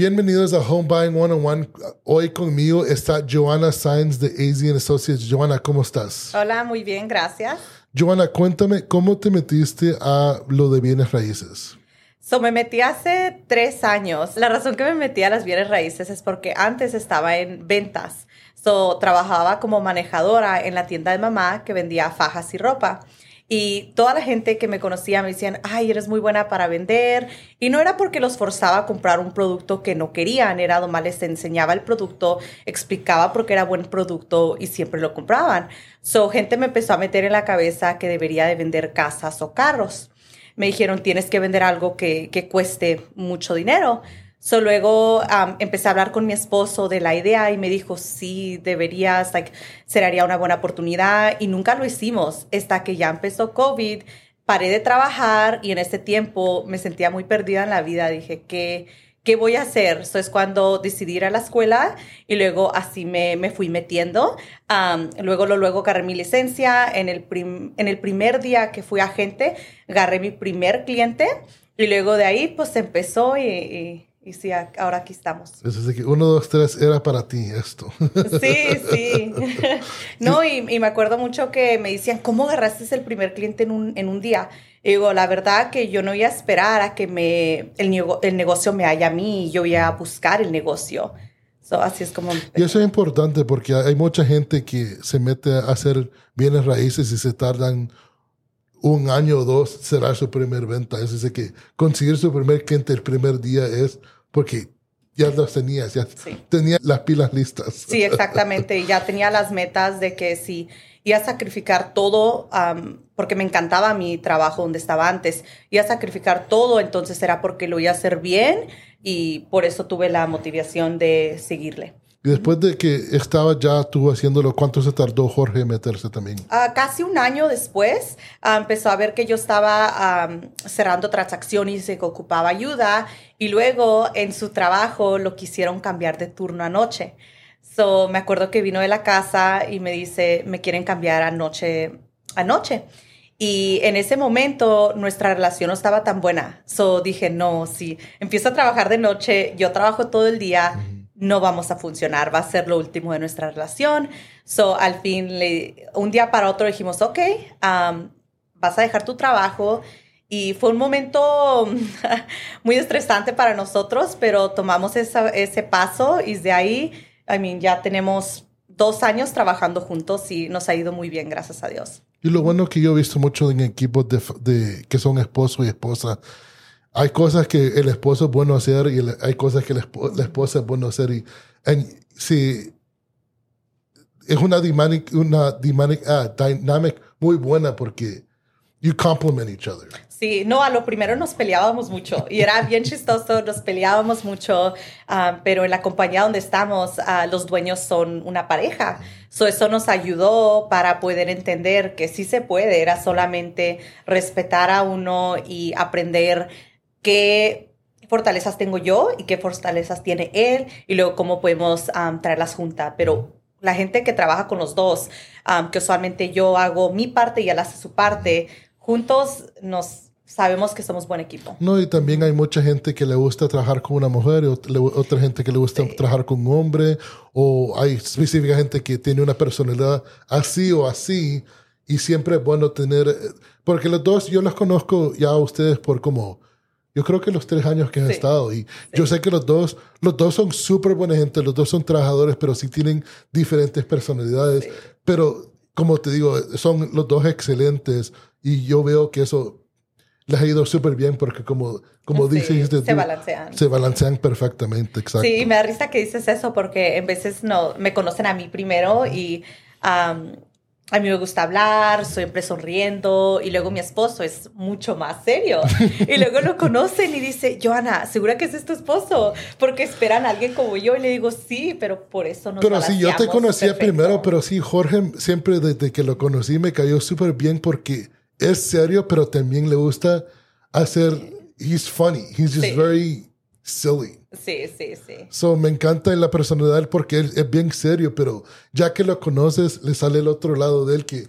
Bienvenidos a Home Buying 101. Hoy conmigo está Johana Saenz de AZ & Associates. Johana, ¿cómo estás? Hola, muy bien, gracias. Johana, cuéntame, ¿cómo te metiste a lo de bienes raíces? Me metí hace 3 años. La razón que me metí a las bienes raíces es porque antes estaba en ventas. Trabajaba como manejadora en la tienda de mamá que vendía fajas y ropa. Y toda la gente que me conocía me decían, ay, eres muy buena para vender. Y no era porque los forzaba a comprar un producto que no querían. Era nomás les enseñaba el producto, explicaba por qué era buen producto y siempre lo compraban. Gente me empezó a meter en la cabeza que debería de vender casas o carros. Me dijeron, tienes que vender algo que cueste mucho dinero. Luego empecé a hablar con mi esposo de la idea y me dijo, sí, deberías, sería una buena oportunidad. Y nunca lo hicimos hasta que ya empezó COVID. Paré de trabajar y en ese tiempo me sentía muy perdida en la vida. Dije, ¿qué voy a hacer? Es cuando decidí ir a la escuela y luego así me fui metiendo. Luego agarré mi licencia. En el primer día que fui agente, agarré mi primer cliente y luego de ahí empezó y sí, ahora aquí estamos. Así que 1, 2, 3, era para ti esto. Sí. No, y me acuerdo mucho que me decían, ¿cómo agarraste el primer cliente en un día? Y digo, la verdad que yo no iba a esperar a que el negocio me haya a mí y yo iba a buscar el negocio. Así es como... Y eso es importante porque hay mucha gente que se mete a hacer bienes raíces y se tardan 1 año o 2 será su primer venta. Es decir, que conseguir su primer cliente el primer día es porque ya las tenías, tenía las pilas listas. Sí, exactamente. Y ya tenía las metas de que sí, iba a sacrificar todo, porque me encantaba mi trabajo donde estaba antes. Iba a sacrificar todo, entonces era porque lo iba a hacer bien y por eso tuve la motivación de seguirle. Y después de que estaba ya tú haciéndolo, ¿cuánto se tardó Jorge en meterse también? Casi 1 año después, empezó a ver que yo estaba cerrando transacciones y que ocupaba ayuda. Y luego en su trabajo lo quisieron cambiar de turno anoche. Me acuerdo que vino de la casa y me dice, me quieren cambiar anoche. Y en ese momento nuestra relación no estaba tan buena. Dije, no, si empiezo a trabajar de noche, yo trabajo todo el día. Mm-hmm. No vamos a funcionar, va a ser lo último de nuestra relación. Al fin, un día para otro dijimos, ok, vas a dejar tu trabajo. Y fue un momento muy estresante para nosotros, pero tomamos ese paso y de ahí, ya tenemos 2 años trabajando juntos y nos ha ido muy bien, gracias a Dios. Y lo bueno que yo he visto mucho en equipos que son esposo y esposa. Hay cosas que el esposo es bueno hacer y hay cosas que la esposa es bueno hacer. Y sí, es una dynamic muy buena porque you complement each other. Sí, no, a lo primero nos peleábamos mucho y era bien chistoso, nos peleábamos mucho, pero en la compañía donde estamos, los dueños son una pareja. Eso nos ayudó para poder entender que sí se puede, era solamente respetar a uno y aprender qué fortalezas tengo yo y qué fortalezas tiene él y luego cómo podemos traerlas juntas. Pero la gente que trabaja con los dos, que usualmente yo hago mi parte y él hace su parte, juntos nos sabemos que somos buen equipo. No, y también hay mucha gente que le gusta trabajar con una mujer, y otra gente que le gusta trabajar con un hombre, o hay específica gente que tiene una personalidad así o así, y siempre es bueno tener... Porque los dos, yo los conozco ya a ustedes por como... Yo creo que los 3 años que has estado. Y yo sé que los dos son súper buena gente, los dos son trabajadores, pero sí tienen diferentes personalidades. Sí. Pero, como te digo, son los dos excelentes. Y yo veo que eso les ha ido súper bien porque como dices... Se balancean. Se balancean perfectamente, exacto. Sí, me da risa que dices eso porque en veces no me conocen a mí primero y... a mí me gusta hablar, siempre sonriendo, y luego mi esposo es mucho más serio. Y luego lo conocen y dice, Johana, ¿segura que ese es tu esposo? Porque esperan a alguien como yo. Y le digo, sí, pero por eso nos balanceamos. Pero sí, yo te conocía primero, pero sí, Jorge, siempre desde que lo conocí me cayó súper bien porque es serio, pero también le gusta hacer... He's funny. He's just very silly. Sí. Me encanta la personalidad porque él es bien serio, pero ya que lo conoces, le sale el otro lado de él que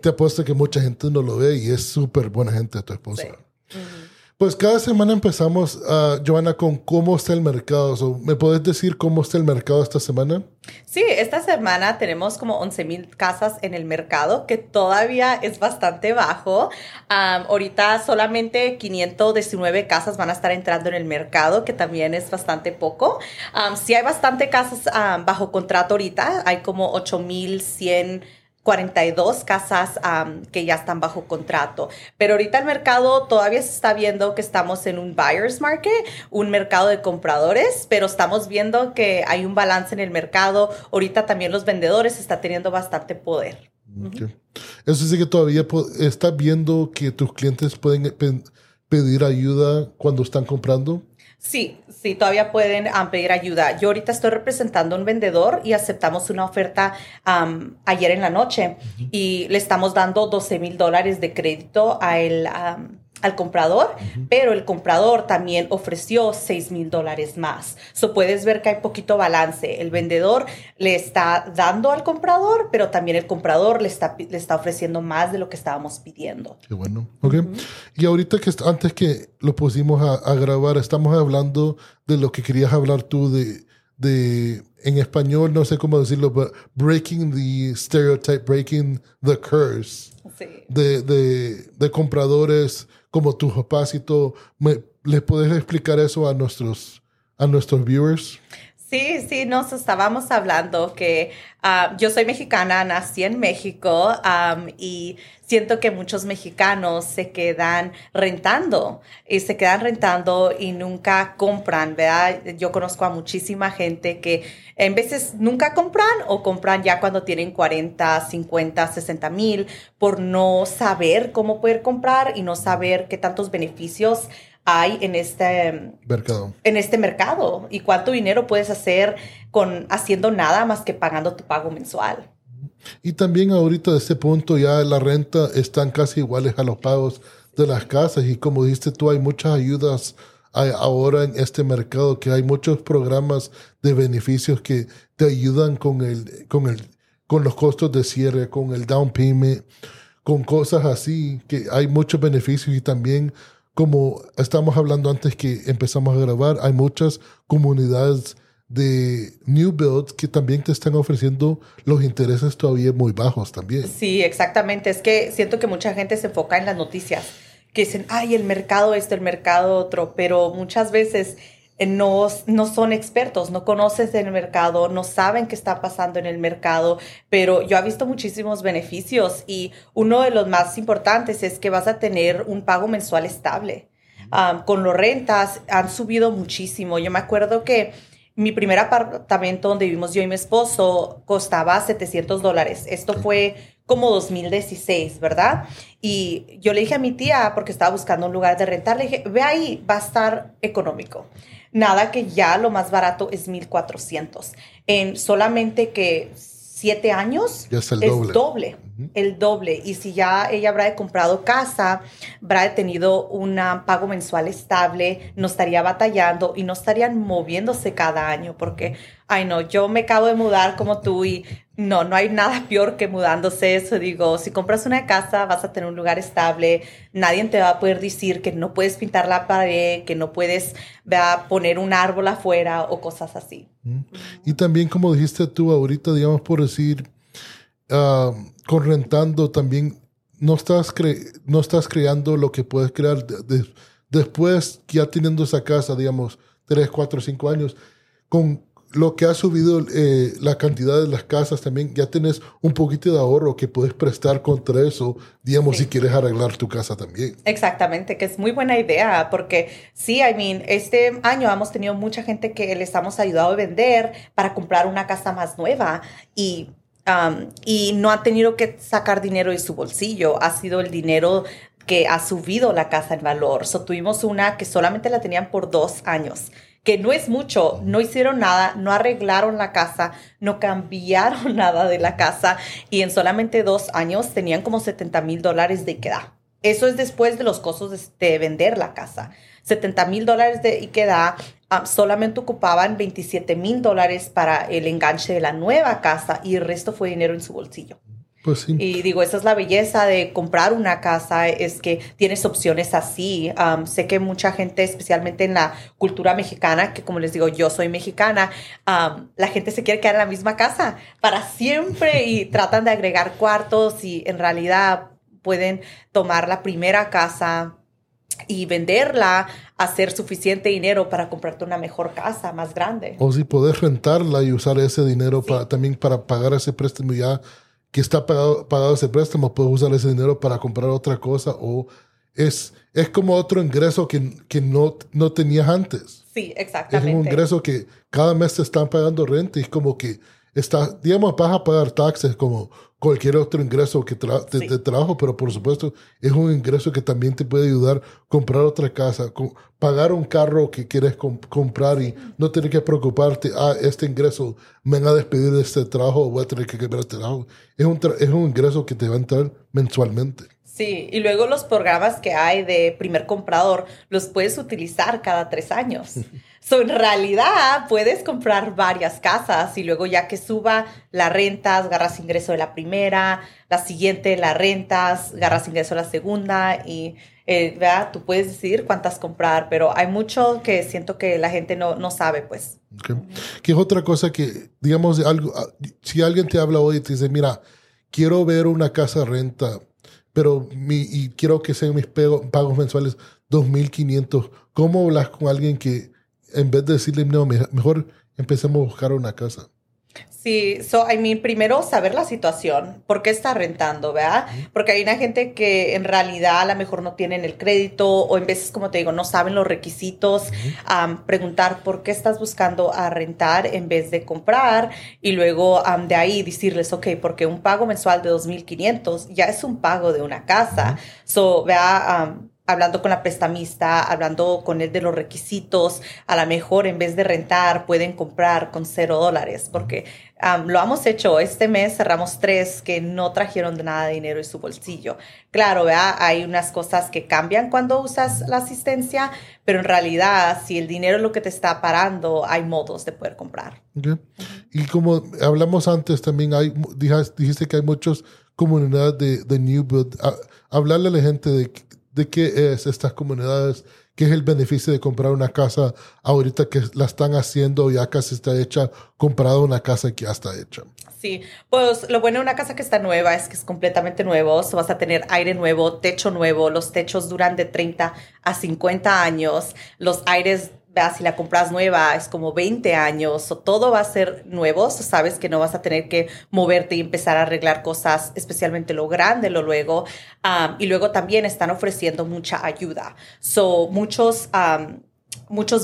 te apuesto que mucha gente no lo ve y es súper buena gente tu esposa. Sí. Uh-huh. Pues cada semana empezamos, Johana, con cómo está el mercado. So, ¿me podés decir cómo está el mercado esta semana? Sí, esta semana tenemos como 11,000 casas en el mercado, que todavía es bastante bajo. Ahorita solamente 519 casas van a estar entrando en el mercado, que también es bastante poco. Sí hay bastante casas bajo contrato ahorita. Hay como 8,142 casas que ya están bajo contrato. Pero ahorita el mercado todavía se está viendo que estamos en un buyer's market, un mercado de compradores, pero estamos viendo que hay un balance en el mercado. Ahorita también los vendedores están teniendo bastante poder. Okay. Uh-huh. Eso sí que todavía estás viendo que tus clientes pueden pedir ayuda cuando están comprando. Sí, todavía pueden pedir ayuda. Yo ahorita estoy representando a un vendedor y aceptamos una oferta ayer en la noche. Uh-huh. Y le estamos dando $12,000 de crédito a él, al comprador, uh-huh. Pero el comprador también ofreció $6,000 más. So puedes ver que hay poquito balance. El vendedor le está dando al comprador, pero también el comprador le está ofreciendo más de lo que estábamos pidiendo. Qué bueno. Okay. Uh-huh. Y ahorita que antes que lo pusimos a grabar, estamos hablando de lo que querías hablar tú de en español, no sé cómo decirlo, pero breaking the stereotype, breaking the curse. Sí. De compradores como tus papás y todo. ¿Les puedes explicar eso a nuestros viewers? Sí, nos estábamos hablando que yo soy mexicana, nací en México y siento que muchos mexicanos se quedan rentando y nunca compran, ¿verdad? Yo conozco a muchísima gente que en veces nunca compran o compran ya cuando tienen 40, 50, 60 mil por no saber cómo poder comprar y no saber qué tantos beneficios hay en este mercado y cuánto dinero puedes hacer haciendo nada más que pagando tu pago mensual. Y también ahorita a este punto ya la renta están casi iguales a los pagos de las casas y como dijiste tú, hay muchas ayudas ahora en este mercado, que hay muchos programas de beneficios que te ayudan con los costos de cierre, con el down payment, con cosas así, que hay muchos beneficios. Y también, como estamos hablando antes que empezamos a grabar, hay muchas comunidades de new builds que también te están ofreciendo los intereses todavía muy bajos también. Sí, exactamente. Es que siento que mucha gente se enfoca en las noticias, que dicen, ay, el mercado esto, el mercado otro, pero muchas veces no son expertos, no conocen el mercado, no saben qué está pasando en el mercado, pero yo he visto muchísimos beneficios y uno de los más importantes es que vas a tener un pago mensual estable. Con las rentas han subido muchísimo. Yo me acuerdo que mi primer apartamento donde vivimos yo y mi esposo costaba $700. Esto fue como 2016, ¿verdad? Y yo le dije a mi tía, porque estaba buscando un lugar de rentar, le dije, ve ahí, va a estar económico. Nada que ya lo más barato es $1,400. En solamente que 7 años ya es el doble. Uh-huh. El doble. Y si ya ella habrá comprado casa, habrá tenido un pago mensual estable, no estaría batallando y no estarían moviéndose cada año, porque, ay no, yo me acabo de mudar como tú y no hay nada peor que mudándose. Eso digo, si compras una casa vas a tener un lugar estable, nadie te va a poder decir que no puedes pintar la pared, que no puedes poner un árbol afuera o cosas así. Y también, como dijiste tú ahorita, digamos, por decir, con rentando también no estás creando lo que puedes crear después, ya teniendo esa casa, digamos, 3, 4, 5 años, con lo que ha subido la cantidad de las casas también, ya tienes un poquito de ahorro que puedes prestar contra eso, digamos, sí. Si quieres arreglar tu casa también. Exactamente, que es muy buena idea, porque sí, este año hemos tenido mucha gente que les hemos ayudado a vender para comprar una casa más nueva y no ha tenido que sacar dinero de su bolsillo, ha sido el dinero que ha subido la casa en valor. So, tuvimos una que solamente la tenían por 2 años. Que no es mucho, no hicieron nada, no arreglaron la casa, no cambiaron nada de la casa y en solamente 2 años tenían como $70,000 de equidad. Eso es después de los costos de vender la casa. $70,000 de equidad, solamente ocupaban $27,000 para el enganche de la nueva casa y el resto fue dinero en su bolsillo. Pues sí. Y digo, esa es la belleza de comprar una casa, es que tienes opciones así. Sé que mucha gente, especialmente en la cultura mexicana, que como les digo, yo soy mexicana, la gente se quiere quedar en la misma casa para siempre y tratan de agregar cuartos y en realidad pueden tomar la primera casa y venderla, hacer suficiente dinero para comprarte una mejor casa, más grande. O si podés rentarla y usar ese dinero para pagar ese préstamo ya que está pagado ese préstamo, puedes usar ese dinero para comprar otra cosa o es como otro ingreso que no tenías antes. Sí, exactamente. Es un ingreso que cada mes te están pagando renta y es como que está, digamos, vas a pagar taxes como cualquier otro ingreso que de trabajo, pero por supuesto es un ingreso que también te puede ayudar a comprar otra casa, pagar un carro que quieres comprar y no tener que preocuparte, este ingreso me van a despedir de este trabajo, voy a tener que cambiar este trabajo. Es un ingreso que te va a entrar mensualmente. Sí, y luego los programas que hay de primer comprador los puedes utilizar cada 3 años. So, en realidad puedes comprar varias casas y luego ya que suba las rentas, agarras ingreso de la primera, la siguiente las rentas, agarras ingreso de la segunda y tú puedes decidir cuántas comprar, pero hay mucho que siento que la gente no sabe, pues. Okay. ¿Qué es otra cosa que, digamos, algo, si alguien te habla hoy y te dice, mira, quiero ver una casa renta, pero y quiero que sean mis pagos mensuales $2,500. ¿Cómo hablas con alguien que en vez de decirle, no, mejor empecemos a buscar una casa? Sí, primero saber la situación, por qué está rentando, ¿verdad? Porque hay una gente que en realidad a lo mejor no tienen el crédito o en veces, como te digo, no saben los requisitos. Preguntar por qué estás buscando a rentar en vez de comprar y luego de ahí decirles, ok, porque un pago mensual de $2,500 ya es un pago de una casa. ¿Verdad? Hablando con la prestamista, hablando con él de los requisitos, a lo mejor en vez de rentar pueden comprar con $0, porque lo hemos hecho. Este mes cerramos 3 que no trajeron nada de dinero en su bolsillo. Claro, ¿verdad? Hay unas cosas que cambian cuando usas la asistencia, pero en realidad si el dinero es lo que te está parando, hay modos de poder comprar. Okay. Y como hablamos antes también, dijiste que hay muchas comunidades de New Build. Hablarle a la gente de qué es estas comunidades, qué es el beneficio de comprar una casa ahorita que la están haciendo, ya casi está hecha, comparado a una casa que ya está hecha. Sí, pues lo bueno de una casa que está nueva es que es completamente nuevo, so vas a tener aire nuevo, techo nuevo, los techos duran de 30 a 50 años, los aires, si la compras nueva, es como 20 años, o todo va a ser nuevo, so sabes que no vas a tener que moverte y empezar a arreglar cosas, especialmente lo grande, lo luego. Y luego también están ofreciendo mucha ayuda. So, muchos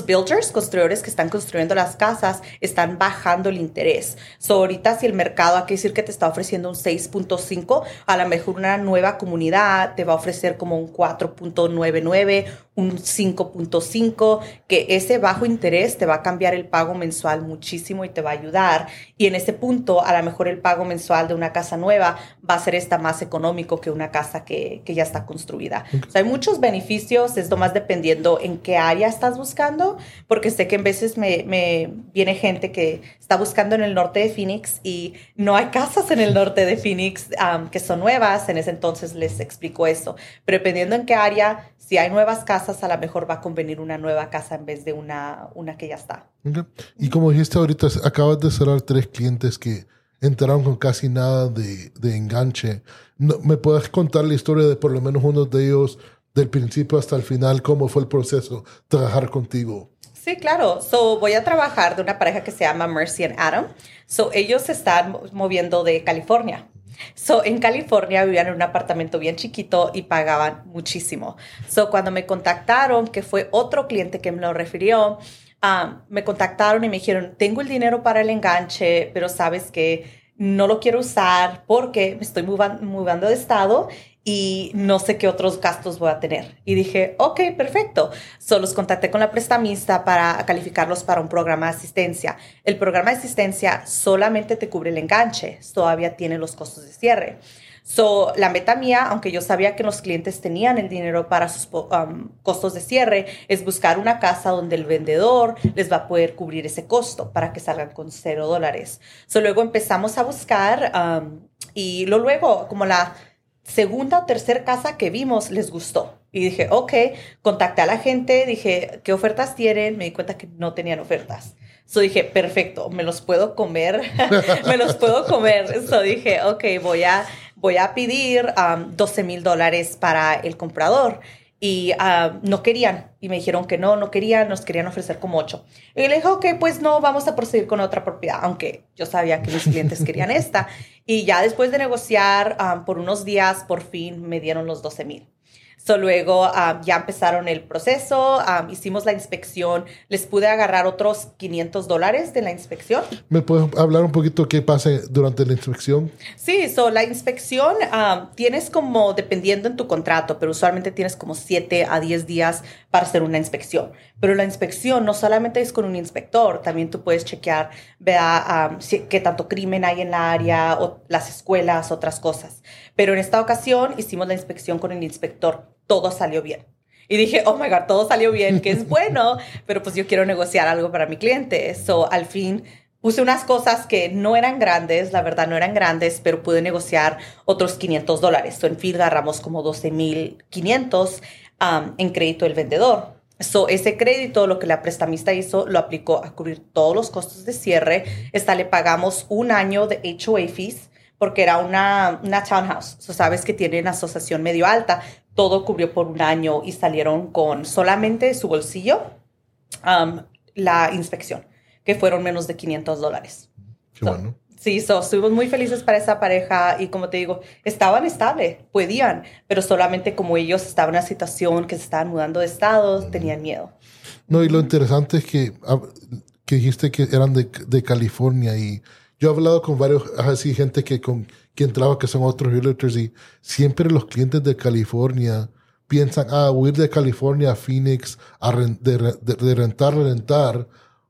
builders, constructores que están construyendo las casas, están bajando el interés. So, ahorita si el mercado, hay que decir que te está ofreciendo un 6.5, a lo mejor una nueva comunidad te va a ofrecer como un 4.99, un 5.5, que ese bajo interés te va a cambiar el pago mensual muchísimo y te va a ayudar. Y en ese punto, a lo mejor el pago mensual de una casa nueva va a ser más económico que una casa que ya está construida. Okay. So, hay muchos beneficios, es nomás dependiendo en qué área estás buscando, porque sé que en veces me viene gente que está buscando en el norte de Phoenix y no hay casas en el norte de Phoenix que son nuevas. En ese entonces les explico eso. Pero dependiendo en qué área, si hay nuevas casas, a lo mejor va a convenir una nueva casa en vez de una que ya está. Okay. Y como dijiste ahorita, acabas de cerrar 3 clientes que entraron con casi nada de enganche. ¿Me puedes contar la historia de por lo menos uno de ellos del principio hasta el final? ¿Cómo fue el proceso trabajar contigo? Sí, claro. So, voy a trabajar de una pareja que se llama Mercy and Adam. So, ellos se están moviendo de California. So, en California vivían en un apartamento bien chiquito y pagaban muchísimo. So, cuando me contactaron, que fue otro cliente que me lo refirió, me contactaron y me dijeron, tengo el dinero para el enganche, pero sabes que no lo quiero usar porque me estoy mudando de estado y no sé qué otros gastos voy a tener. Y dije, ok, perfecto. So, los contacté con la prestamista para calificarlos para un programa de asistencia. El programa de asistencia solamente te cubre el enganche, todavía tiene los costos de cierre. So, la meta mía, aunque yo sabía que los clientes tenían el dinero para sus costos de cierre, es buscar una casa donde el vendedor les va a poder cubrir ese costo para que salgan con $0. So, luego empezamos a buscar Y luego, como la segunda o tercera casa que vimos, les gustó. Y dije, ok, contacté a la gente, dije, ¿qué ofertas tienen? Me di cuenta que no tenían ofertas. So dije, perfecto, me los puedo comer, me los puedo comer. So dije, ok, voy a pedir $12,000 para el comprador. Y no querían. Y me dijeron que no querían. Nos querían ofrecer como 8. Y le dije, ok, pues no, vamos a proseguir con otra propiedad. Aunque yo sabía que mis clientes querían esta. Y ya después de negociar por unos días, por fin me dieron los $12,000. So, luego ya empezaron el proceso, hicimos la inspección, les pude agarrar otros $500 de la inspección. ¿Me puedes hablar un poquito qué pasa durante la inspección? Sí, so, la inspección tienes como, dependiendo en tu contrato, pero usualmente tienes como 7 a 10 días para hacer una inspección. Pero la inspección no solamente es con un inspector, también tú puedes chequear, vea qué tanto crimen hay en la área, o las escuelas, otras cosas. Pero en esta ocasión hicimos la inspección con el inspector. Todo salió bien. Y dije, oh my God, todo salió bien, que es bueno, pero pues yo quiero negociar algo para mi cliente. So, al fin, puse unas cosas que no eran grandes, la verdad no eran grandes, pero pude negociar otros $500. So, en fin, agarramos como $12,500 en crédito del vendedor. So, ese crédito, lo que la prestamista hizo, lo aplicó a cubrir todos los costos de cierre. Esta le pagamos un año de HOA fees, porque era una townhouse. So, sabes que tienen asociación medio alta. Todo cubrió por un año y salieron con solamente su bolsillo la inspección, que fueron menos de $500. Qué bueno. Sí, estuvimos muy felices para esa pareja y, como te digo, estaban estables, podían, pero solamente como ellos estaban en una situación que se estaban mudando de estados, tenían miedo. No, y lo interesante es que dijiste que eran de California y... Yo he hablado con varios así gente que con quien trabajo que son otros realtors y siempre los clientes de California piensan huir de California a Phoenix de rentar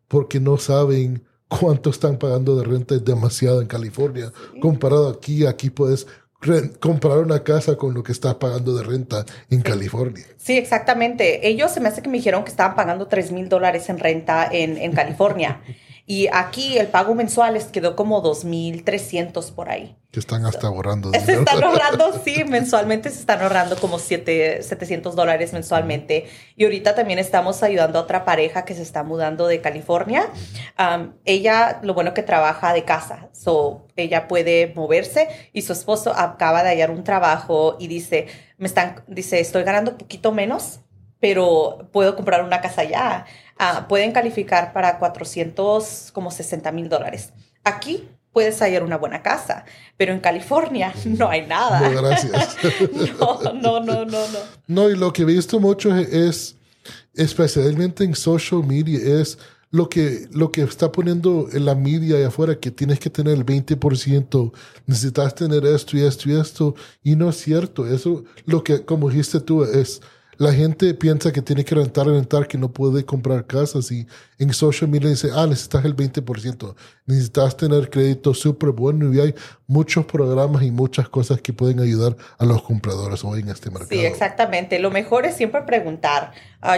porque no saben cuánto están pagando de renta. Es demasiado en California comparado aquí puedes comprar una casa con lo que estás pagando de renta en California. Sí, exactamente. Ellos se me hace que me dijeron que estaban pagando $3,000 en renta en California. Y aquí el pago mensual les quedó como $2,300 por ahí. Que están hasta ahorrando. Se están ahorrando, sí, mensualmente se están ahorrando como $700 mensualmente. Y ahorita también estamos ayudando a otra pareja que se está mudando de California. Ella, lo bueno que trabaja de casa, so ella puede moverse y su esposo acaba de hallar un trabajo y dice, estoy ganando poquito menos, pero puedo comprar una casa allá. Pueden calificar para $460,000. Aquí puedes hallar una buena casa, pero en California no hay nada. No, gracias. No. No, y lo que he visto mucho es, especialmente en social media, es lo que está poniendo en la media allá afuera, que tienes que tener el 20%, necesitas tener esto y esto y esto, y no es cierto. Eso, lo que, como dijiste tú, es... La gente piensa que tiene que rentar, que no puede comprar casas. Y en social media dice, necesitas el 20%. Necesitas tener crédito súper bueno. Y hay muchos programas y muchas cosas que pueden ayudar a los compradores hoy en este mercado. Sí, exactamente. Lo mejor es siempre preguntar.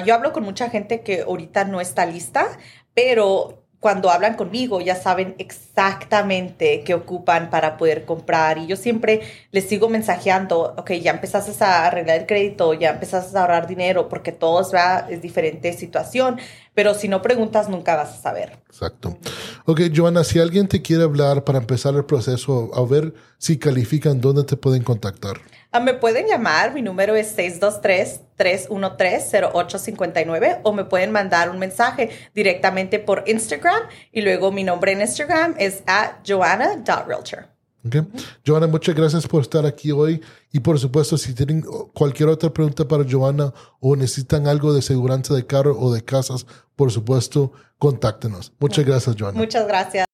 Yo hablo con mucha gente que ahorita no está lista, pero... Cuando hablan conmigo ya saben exactamente qué ocupan para poder comprar. Y yo siempre les sigo mensajeando, ok, ya empezaste a arreglar el crédito, ya empezaste a ahorrar dinero, porque todos es diferente situación. Pero si no preguntas, nunca vas a saber. Exacto. Ok, Johana, si alguien te quiere hablar para empezar el proceso, a ver si califican, ¿dónde te pueden contactar? Me pueden llamar, mi número es 623-313-0859 o me pueden mandar un mensaje directamente por Instagram y luego mi nombre en Instagram es @joana.realtor. Okay. Johana, muchas gracias por estar aquí hoy y por supuesto si tienen cualquier otra pregunta para Johana o necesitan algo de seguridad de carro o de casas, por supuesto, contáctenos. Muchas gracias, Johana. Muchas gracias.